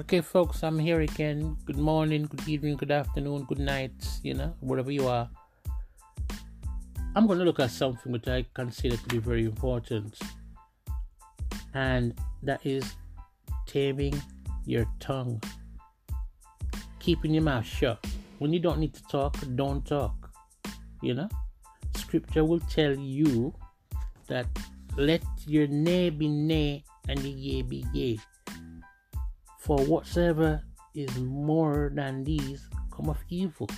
Okay, folks, I'm here again. Good morning, good evening, good afternoon, good night, wherever you are. I'm going to look at something which I consider to be very important, and that is taming your tongue. Keeping your mouth shut. When you don't need to talk, don't talk. Scripture will tell you that let your nay be nay and the yea be yea. For whatsoever is more than these come of evil.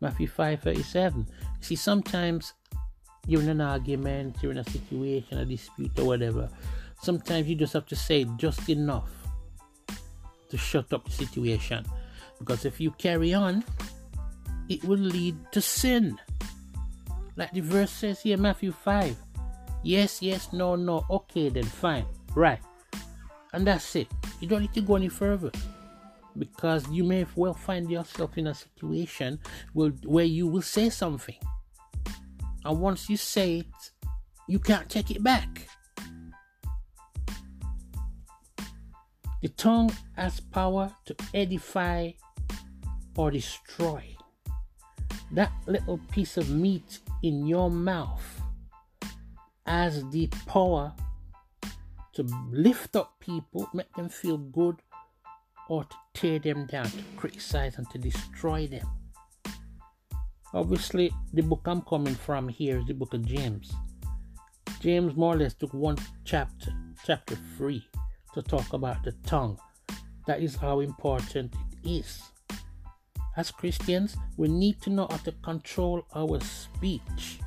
Matthew 5:37. See, sometimes you're in an argument, you're in a situation, a dispute or whatever. Sometimes you just have to say just enough to shut up the situation. Because if you carry on, it will lead to sin. Like the verse says here, Matthew 5. Yes, yes, no, no. Okay then, fine. Right. And that's it. You don't need to go any further. Because you may well find yourself in a situation where you will say something. And once you say it, you can't take it back. The tongue has power to edify or destroy. That little piece of meat in your mouth has the power to lift up people, make them feel good, or to tear them down, to criticize and to destroy them. Obviously, the book I'm coming from here is the book of James. James more or less took one chapter, chapter 3. To talk about the tongue. That is how important it is. As Christians, we need to know how to control our speech.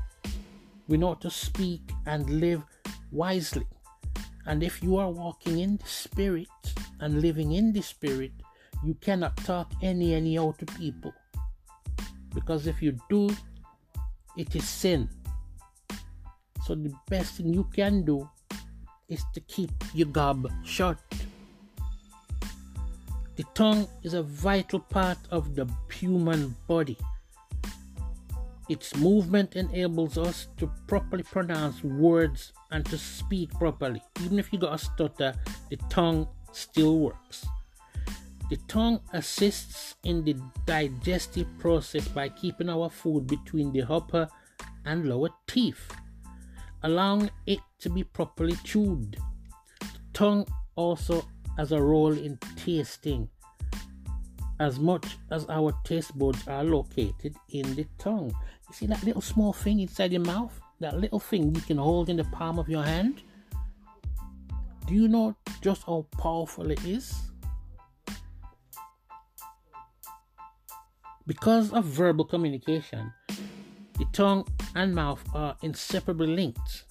We know how to speak and live wisely. And if you are walking in the Spirit and living in the Spirit, you cannot talk anyhow to people. Because if you do, it is sin. So the best thing you can do is to keep your gob shut. The tongue is a vital part of the human body. Its movement enables us to properly pronounce words and to speak properly. Even if you got a stutter, the tongue still works. The tongue assists in the digestive process by keeping our food between the upper and lower teeth, allowing it to be properly chewed. The tongue also has a role in tasting, as much as our taste buds are located in the tongue. You see that little small thing inside your mouth? That little thing you can hold in the palm of your hand? Do you know just how powerful it is? Because of verbal communication, the tongue and mouth are inseparably linked.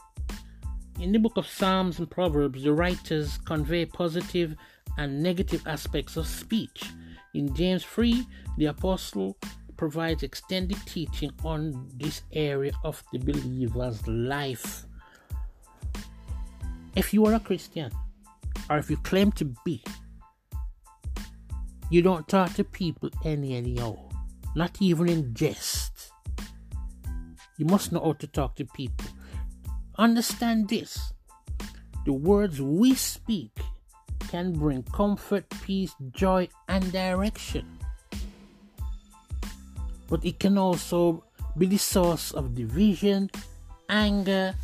In the book of Psalms and Proverbs, the writers convey positive and negative aspects of speech. In James 3, the apostle provides extended teaching on this area of the believer's life. If you are a Christian, or if you claim to be, you don't talk to people anyhow, not even in jest. You must know how to talk to people. Understand this. The words we speak can bring comfort, peace, joy, and direction. But it can also be the source of division, anger,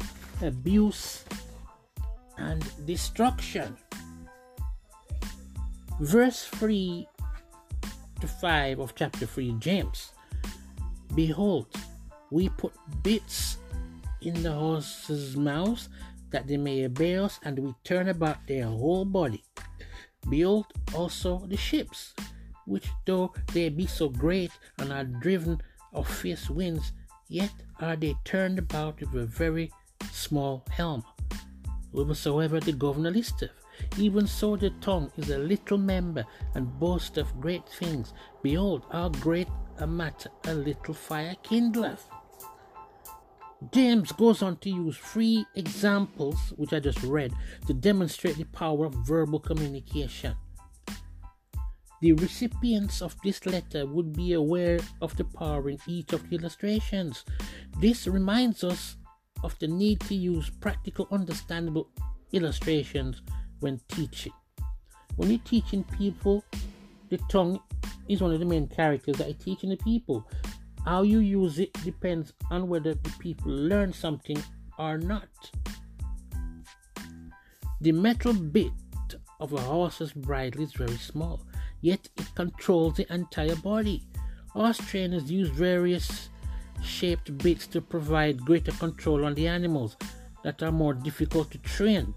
abuse, and destruction. Verse 3 to 5 of chapter 3, James. Behold, we put bits in the horses' mouths, that they may obey us, and we turn about their whole body. Behold also the ships, which though they be so great, and are driven of fierce winds, yet are they turned about with a very small helm, whithersoever the governor listeth. Even so the tongue is a little member, and boasteth great things. Behold how great a matter a little fire kindleth. James goes on to use 3 examples, which I just read, to demonstrate the power of verbal communication. The recipients of this letter would be aware of the power in each of the illustrations. This reminds us of the need to use practical, understandable illustrations when teaching. when you're teaching people, the tongue is one of the main characters that you're teaching the people. How you use it depends on whether the people learn something or not. The metal bit of a horse's bridle is very small, yet it controls the entire body. Horse trainers use various shaped bits to provide greater control on the animals that are more difficult to train.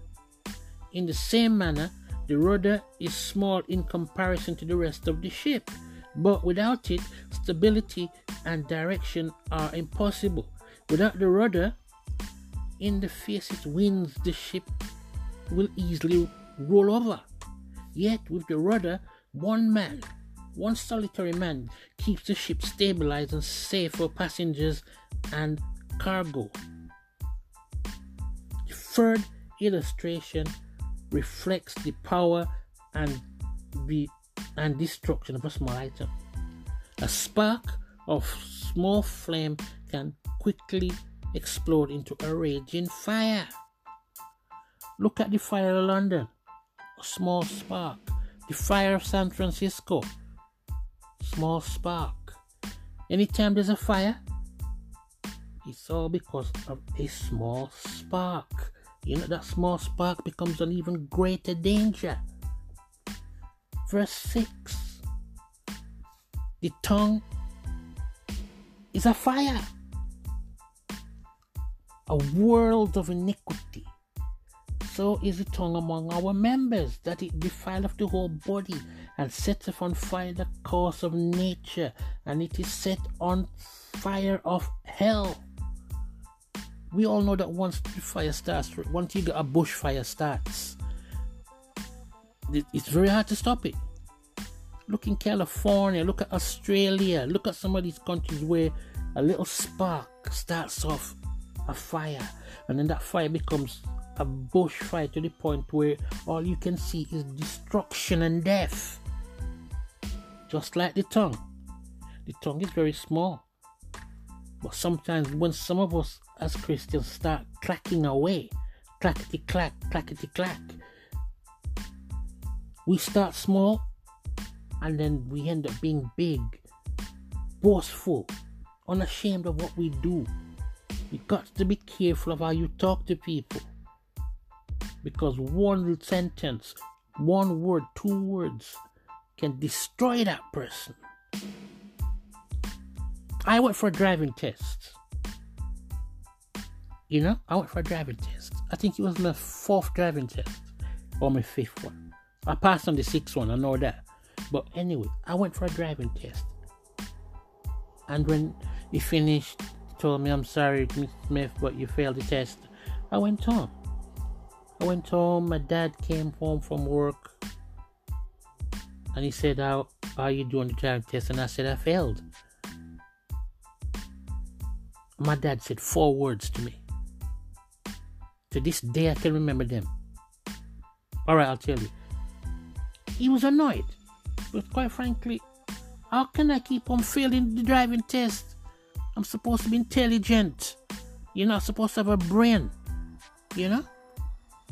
In the same manner, the rudder is small in comparison to the rest of the ship, but without it, stability and direction are impossible. Without the rudder, in the face it winds, the ship will easily roll over. Yet with the rudder, one solitary man keeps the ship stabilized and safe for passengers and cargo. The third illustration reflects the power and destruction of a small item. A spark of small flame can quickly explode into a raging fire. Look at the fire of London, a small spark. The fire of San Francisco, small spark. Anytime there's a fire, it's all because of a small spark. You know, that small spark becomes an even greater danger. Verse 6. The tongue is a fire, a world of iniquity. So is the tongue among our members, that it defileth the whole body, and setteth on fire the course of nature, and it is set on fire of hell. We all know that once a bushfire starts, it's very hard to stop it. Look in California, look at Australia, look at some of these countries where a little spark starts off a fire, and then that fire becomes a bushfire to the point where all you can see is destruction and death. Just like the tongue. The tongue is very small. But sometimes when some of us as Christians start clacking away, clackety clack, clackety clack, we start small and then we end up being big, boastful, unashamed of what we do. We got to be careful of how you talk to people. Because one sentence, one word, two words can destroy that person. I went for a driving test. I think it was my fourth driving test. Or my fifth one. I passed on the sixth one, I know that. But anyway, I went for a driving test. And when he finished, he told me, "I'm sorry, Mr. Smith, but you failed the test." I went home, my dad came home from work and he said, "How are you doing the driving test?" And I said, "I failed." My dad said 4 words to me. To this day I can remember them. Alright, I'll tell you. He was annoyed. But quite frankly, how can I keep on failing the driving test? I'm supposed to be intelligent. I'm supposed to have a brain.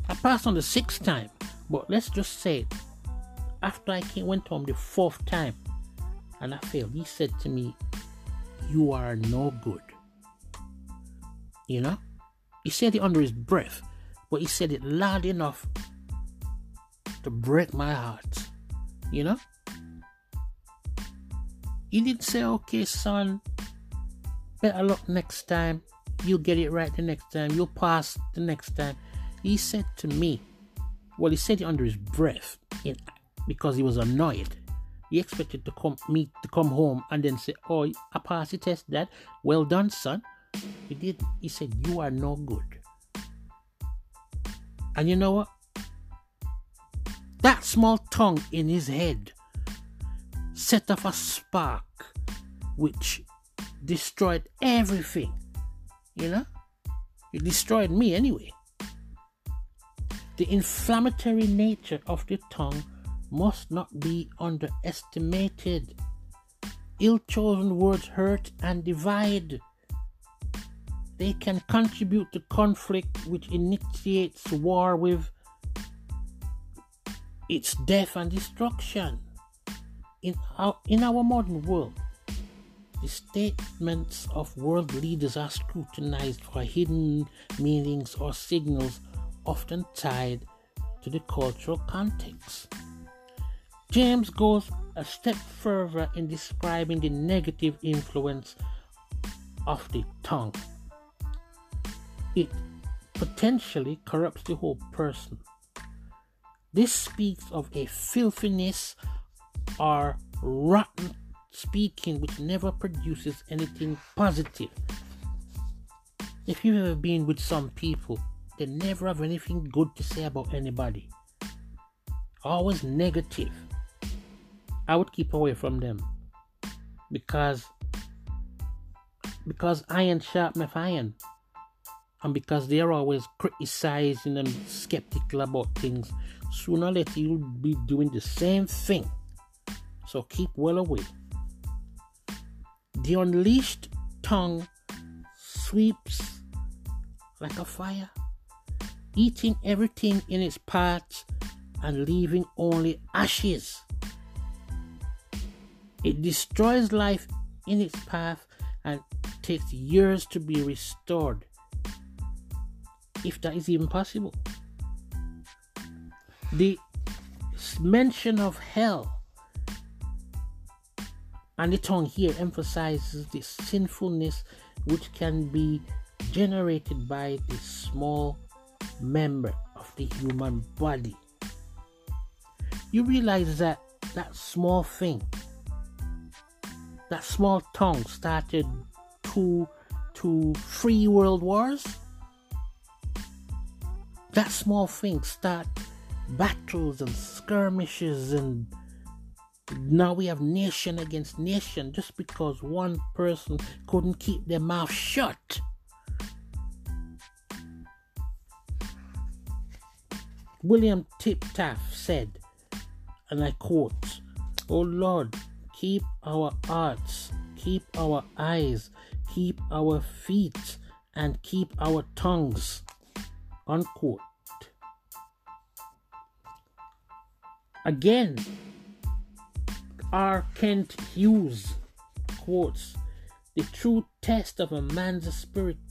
I passed on the 6th time, but let's just say, after I went home the 4th time, and I failed, he said to me, "You are no good." He said it under his breath, but he said it loud enough to break my heart. He didn't say, "Okay, son, better luck next time, you'll get it right the next time, you'll pass the next time." He said to me, well, he said it under his breath because he was annoyed. He expected me to come home and then say, "Oh, I passed the test, Dad. Well done, son." He didn't. He said, "You are no good." And you know what? That small tongue in his head set off a spark which destroyed everything. It destroyed me anyway. The inflammatory nature of the tongue must not be underestimated. Ill-chosen words hurt and divide. They can contribute to conflict, which initiates war with It's death and destruction. In our modern world, the statements of world leaders are scrutinized for hidden meanings or signals often tied to the cultural context. James goes a step further in describing the negative influence of the tongue. It potentially corrupts the whole person. This speaks of a filthiness or rotten speaking which never produces anything positive. If you've ever been with some people, they never have anything good to say about anybody. Always negative. I would keep away from them because iron sharpens iron, and because they are always criticizing and skeptical about things, sooner or later you'll be doing the same thing. So keep well away. The unleashed tongue sweeps like a fire, eating everything in its path and leaving only ashes. It destroys life in its path and takes years to be restored, if that is even possible. The mention of hell and the tongue here emphasizes the sinfulness which can be generated by the small member of the human body. You realize that that small thing, that small tongue, started two, three world wars. That small thing start battles and skirmishes, and now we have nation against nation just because one person couldn't keep their mouth shut. William Tiptaff said, and I quote, "Oh Lord, keep our hearts, keep our eyes, keep our feet, and keep our tongues," unquote. Again, R. Kent Hughes quotes, "The true test of a man's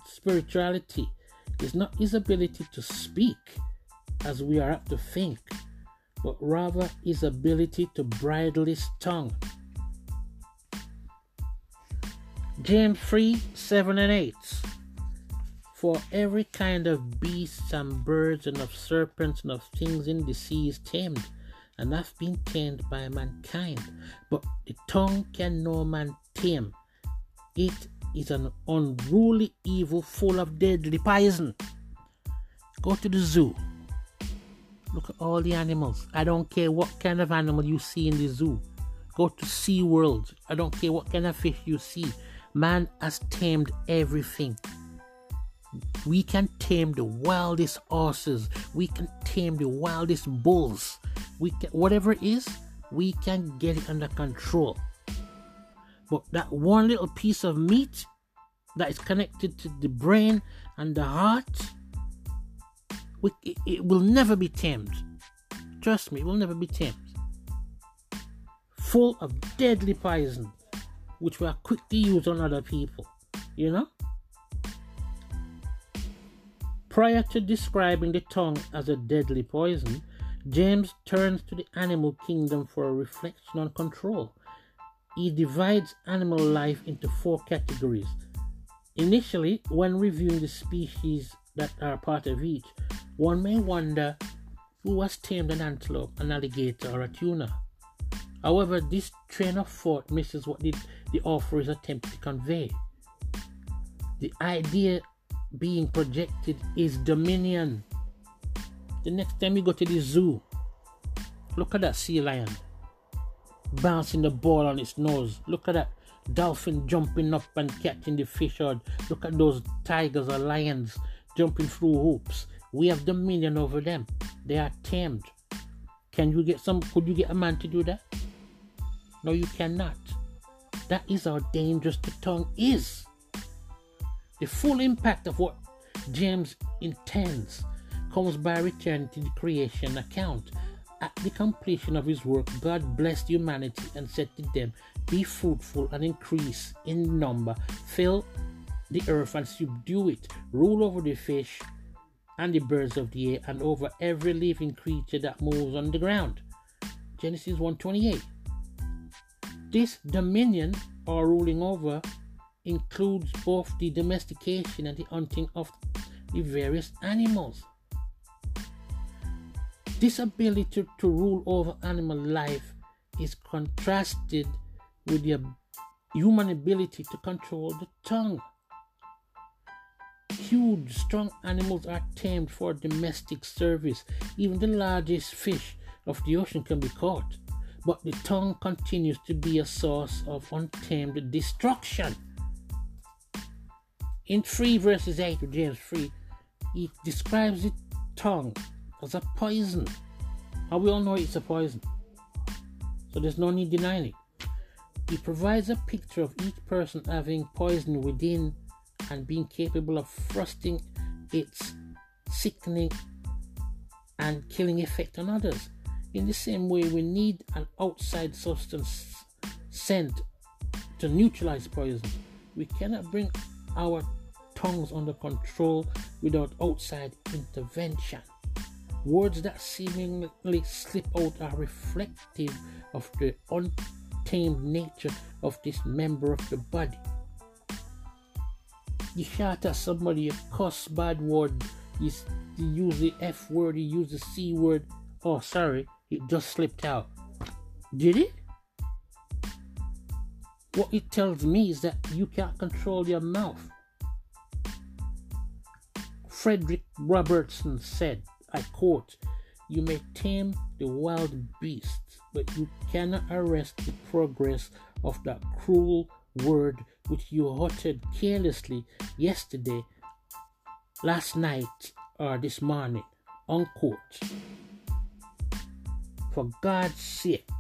spirituality is not his ability to speak, as we are apt to think, but rather his ability to bridle his tongue." James 3:7-8. "For every kind of beasts and birds and of serpents and of things in the sea is tamed, and hath been tamed by mankind, but the tongue can no man tame. It is an unruly evil full of deadly poison." Go to the zoo. Look at all the animals. I don't care what kind of animal you see in the zoo. Go to Sea World. I don't care what kind of fish you see. Man has tamed everything. We can tame the wildest horses. We can tame the wildest bulls. We can, whatever it is, we can get it under control. But that one little piece of meat that is connected to the brain and the heart, it will never be tamed. Trust me, it will never be tamed. Full of deadly poison, which we are quick to use on other people, you know? Prior to describing the tongue as a deadly poison, James turns to the animal kingdom for a reflection on control. He divides animal life into 4 categories. Initially, when reviewing the species that are part of each, one may wonder who has tamed an antelope, an alligator, or a tuna. However, this train of thought misses what the author is attempting to convey. The idea being projected is dominion. The next time you go to the zoo, look at that sea lion bouncing the ball on its nose. Look at that dolphin jumping up and catching the fish, or look at those tigers or lions jumping through hoops. We have dominion over them. They are tamed. Could you get a man to do that? No, you cannot. That is how dangerous the tongue is. The full impact of what James intends comes by returning to the creation account at the completion of his work, God blessed humanity and said to them, "Be fruitful and increase in number, fill the earth and subdue it, rule over the fish and the birds of the air, and over every living creature that moves on the ground." Genesis 1:28. This dominion, or ruling over, includes both the domestication and the hunting of the various animals. This ability to rule over animal life is contrasted with the human ability to control the tongue. Huge, strong animals are tamed for domestic service. Even the largest fish of the ocean can be caught, but the tongue continues to be a source of untamed destruction. In 3 verses 8 of James 3, it describes the tongue as a poison, and we all know it's a poison, so there's no need denying it. It provides a picture of each person having poison within and being capable of thrusting its sickening and killing effect on others. In the same way, we need an outside substance sent to neutralize poison. We cannot bring our tongues under control without outside intervention. Words that seemingly slip out are reflective of the untamed nature of this member of the body. You shout at somebody a cuss, bad word, you use the F word, you use the C word. Oh, sorry, it just slipped out. Did it? What it tells me is that you can't control your mouth. Frederick Robertson said, I quote, "You may tame the wild beasts, but you cannot arrest the progress of that cruel word which you uttered carelessly yesterday, last night, or this morning," unquote. For God's sake.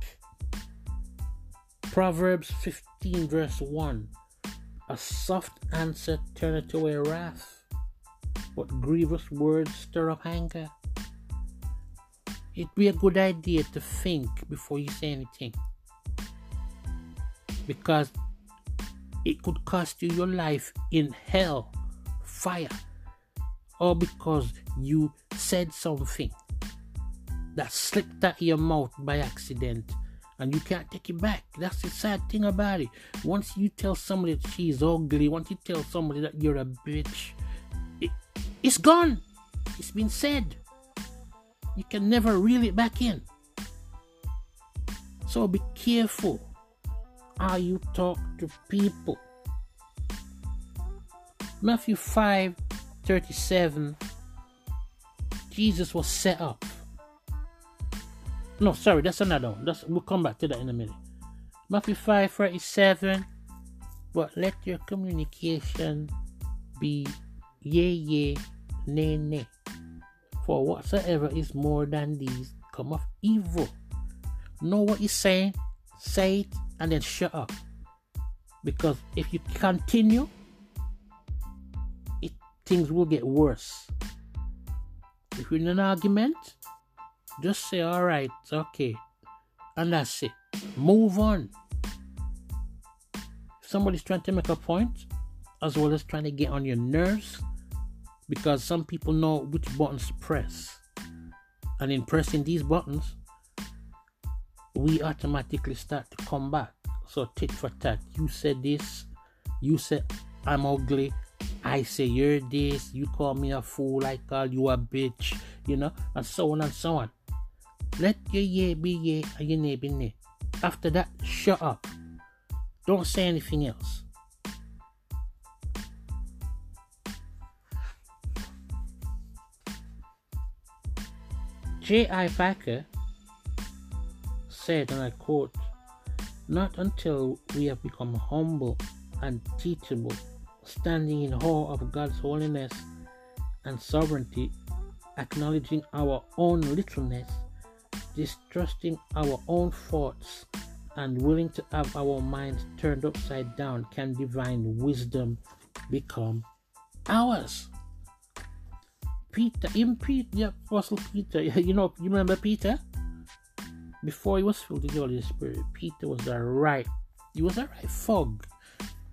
Proverbs 15 verse 1, "A soft answer turneth away wrath, but grievous words stir up anger." It'd be a good idea to think before you say anything, because it could cost you your life in hell, fire, or because you said something that slipped out of your mouth by accident and you can't take it back. That's the sad thing about it. Once you tell somebody that she's ugly, once you tell somebody that you're a bitch, it's gone. It's been said. You can never reel it back in. So be careful how you talk to people. Matthew 5:37, Jesus was set up. No, sorry, that's another one. We'll come back to that in a minute. Matthew 5:37, "But let your communication be yea, yea, nay, nay. For whatsoever is more than these cometh evil." Know what you're saying, say it, and then shut up. Because if you continue, things will get worse. If you're in an argument, just say, alright, okay, and that's it. Move on. If somebody's trying to make a point, as well as trying to get on your nerves, because some people know which buttons to press. And in pressing these buttons, we automatically start to come back. So tit for tat. You said this. You said I'm ugly. I say you're this. You call me a fool. I call you a bitch. You know, and so on and so on. Let your yea be yea and your nay be nay. After that, shut up. Don't say anything else. J.I. Faker said, and I quote, "Not until we have become humble and teachable, standing in awe of God's holiness and sovereignty, acknowledging our own littleness, distrusting our own faults, and willing to have our minds turned upside down, can divine wisdom become ours." Peter, the Apostle Peter, you remember Peter? Before he was filled with the Holy Spirit, Peter was a right. He was a right fog.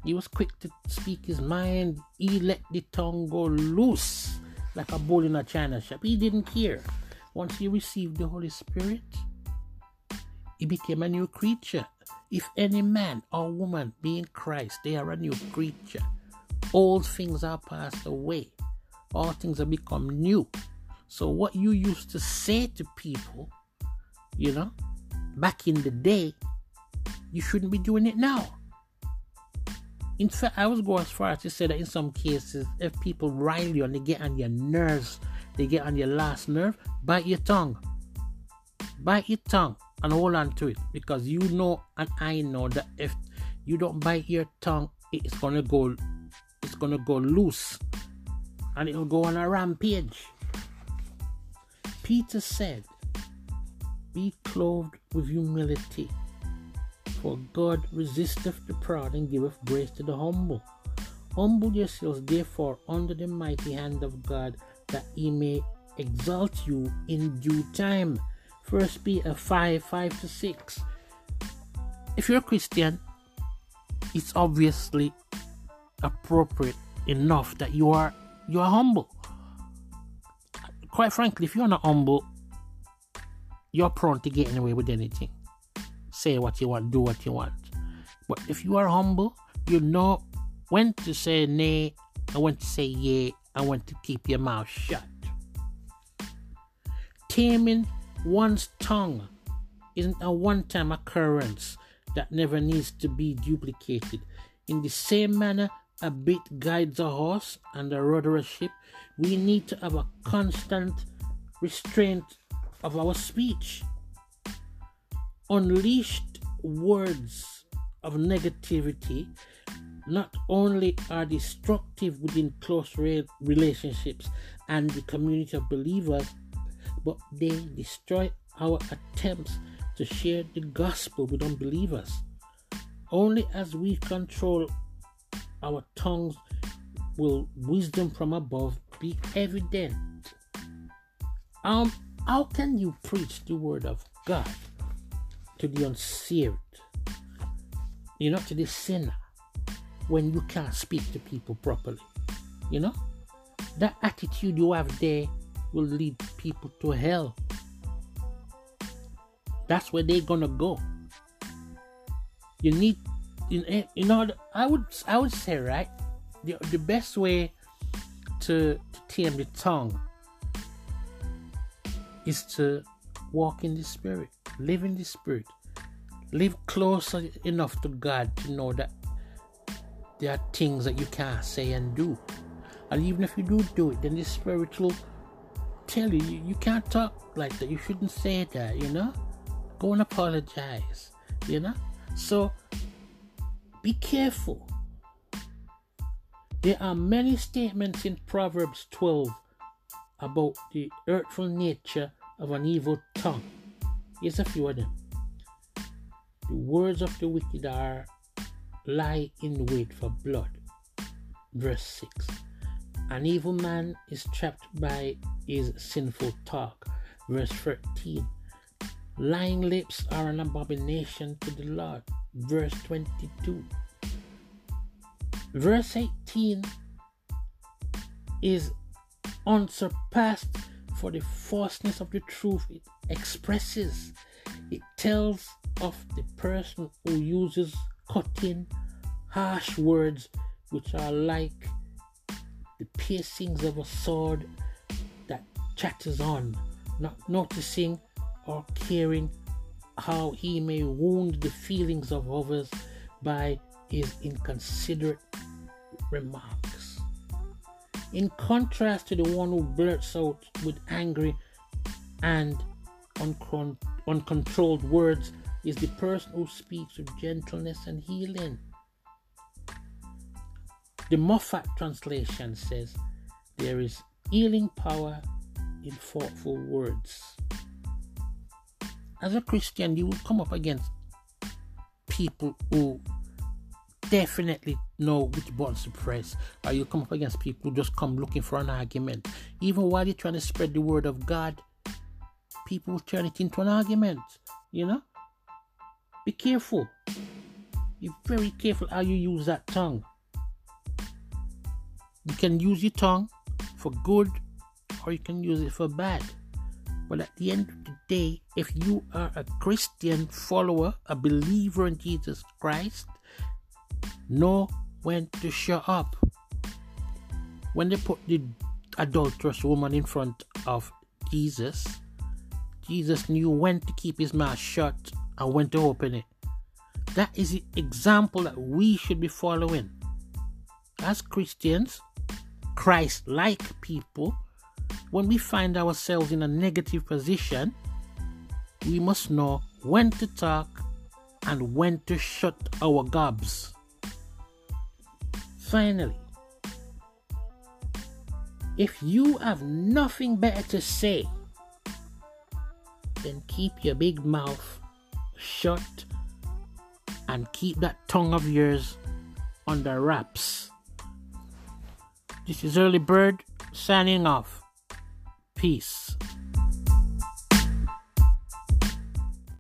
He was quick to speak his mind. He let the tongue go loose like a bull in a china shop. He didn't care. Once he received the Holy Spirit, he became a new creature. If any man or woman be in Christ, they are a new creature. Old things are passed away. All things have become new. So what you used to say to people, you know, back in the day, you shouldn't be doing it now. In fact, I would go as far as to say that in some cases, if people rile you and they get on your nerves, they get on your last nerve, bite your tongue. Bite your tongue and hold on to it. Because you know and I know that if you don't bite your tongue, it's gonna go loose. And it'll go on a rampage. Peter said, be clothed with humility. For God resisteth the proud and giveth grace to the humble. Humble yourselves therefore under the mighty hand of God, that he may exalt you in due time. 1 Peter 5:5-6. If you're a Christian, it's obviously appropriate enough that you are humble. Quite frankly, if you're not humble, you're prone to getting away with anything. Say what you want, do what you want. But if you are humble, you know when to say nay, and when to say yea, and when to keep your mouth shut. Taming one's tongue isn't a one-time occurrence that never needs to be duplicated. In the same manner a bit guides a horse and a rudder a ship, we need to have a constant restraint of our speech. Unleashed words of negativity not only are destructive within close relationships and the community of believers, but they destroy our attempts to share the gospel with unbelievers. Only as we control our tongues will wisdom from above be evident. How can you preach the word of God to the unsaved, you know, to the sinner, when you can't speak to people properly? You know, that attitude you have there will lead people to hell. That's where they're gonna go. You need, you know, I would say, right, the best way to tame the tongue is to walk in the Spirit. Live in the Spirit. Live closer enough to God to know that there are things that you can't say and do. And even if you do it, then the Spirit will tell you can't talk like that. You shouldn't say that, you know. Go and apologize, you know. So, be careful. There are many statements in Proverbs 12 about the hurtful nature of an evil tongue. Here's a few of them. The words of the wicked lie in wait for blood. Verse 6. An evil man is trapped by his sinful talk. Verse 13. Lying lips are an abomination to the Lord. Verse 22. Verse 18 is unsurpassed for the falseness of the truth it expresses. It tells of the person who uses cutting, harsh words which are like the piercings of a sword that chatters on, not noticing or caring how he may wound the feelings of others by his inconsiderate remarks. In contrast to the one who blurts out with angry and uncontrolled words is the person who speaks with gentleness and healing. The Moffat translation says, there is healing power in thoughtful words. As a Christian, you will come up against people who definitely know which buttons to press, or you come up against people who just come looking for an argument. Even while you're trying to spread the word of God, people will turn it into an argument. you know? Be careful. Be very careful how you use that tongue. You can use your tongue for good or you can use it for bad. But at the end of the day, if you are a Christian follower, a believer in Jesus Christ, know when to shut up. When they put the adulterous woman in front of Jesus, Jesus knew when to keep his mouth shut and when to open it. That is the example that we should be following. As Christians, Christ-like people, when we find ourselves in a negative position, we must know when to talk and when to shut our gobs. Finally, if you have nothing better to say, then keep your big mouth shut and keep that tongue of yours under wraps. This is Early Bird signing off. Peace.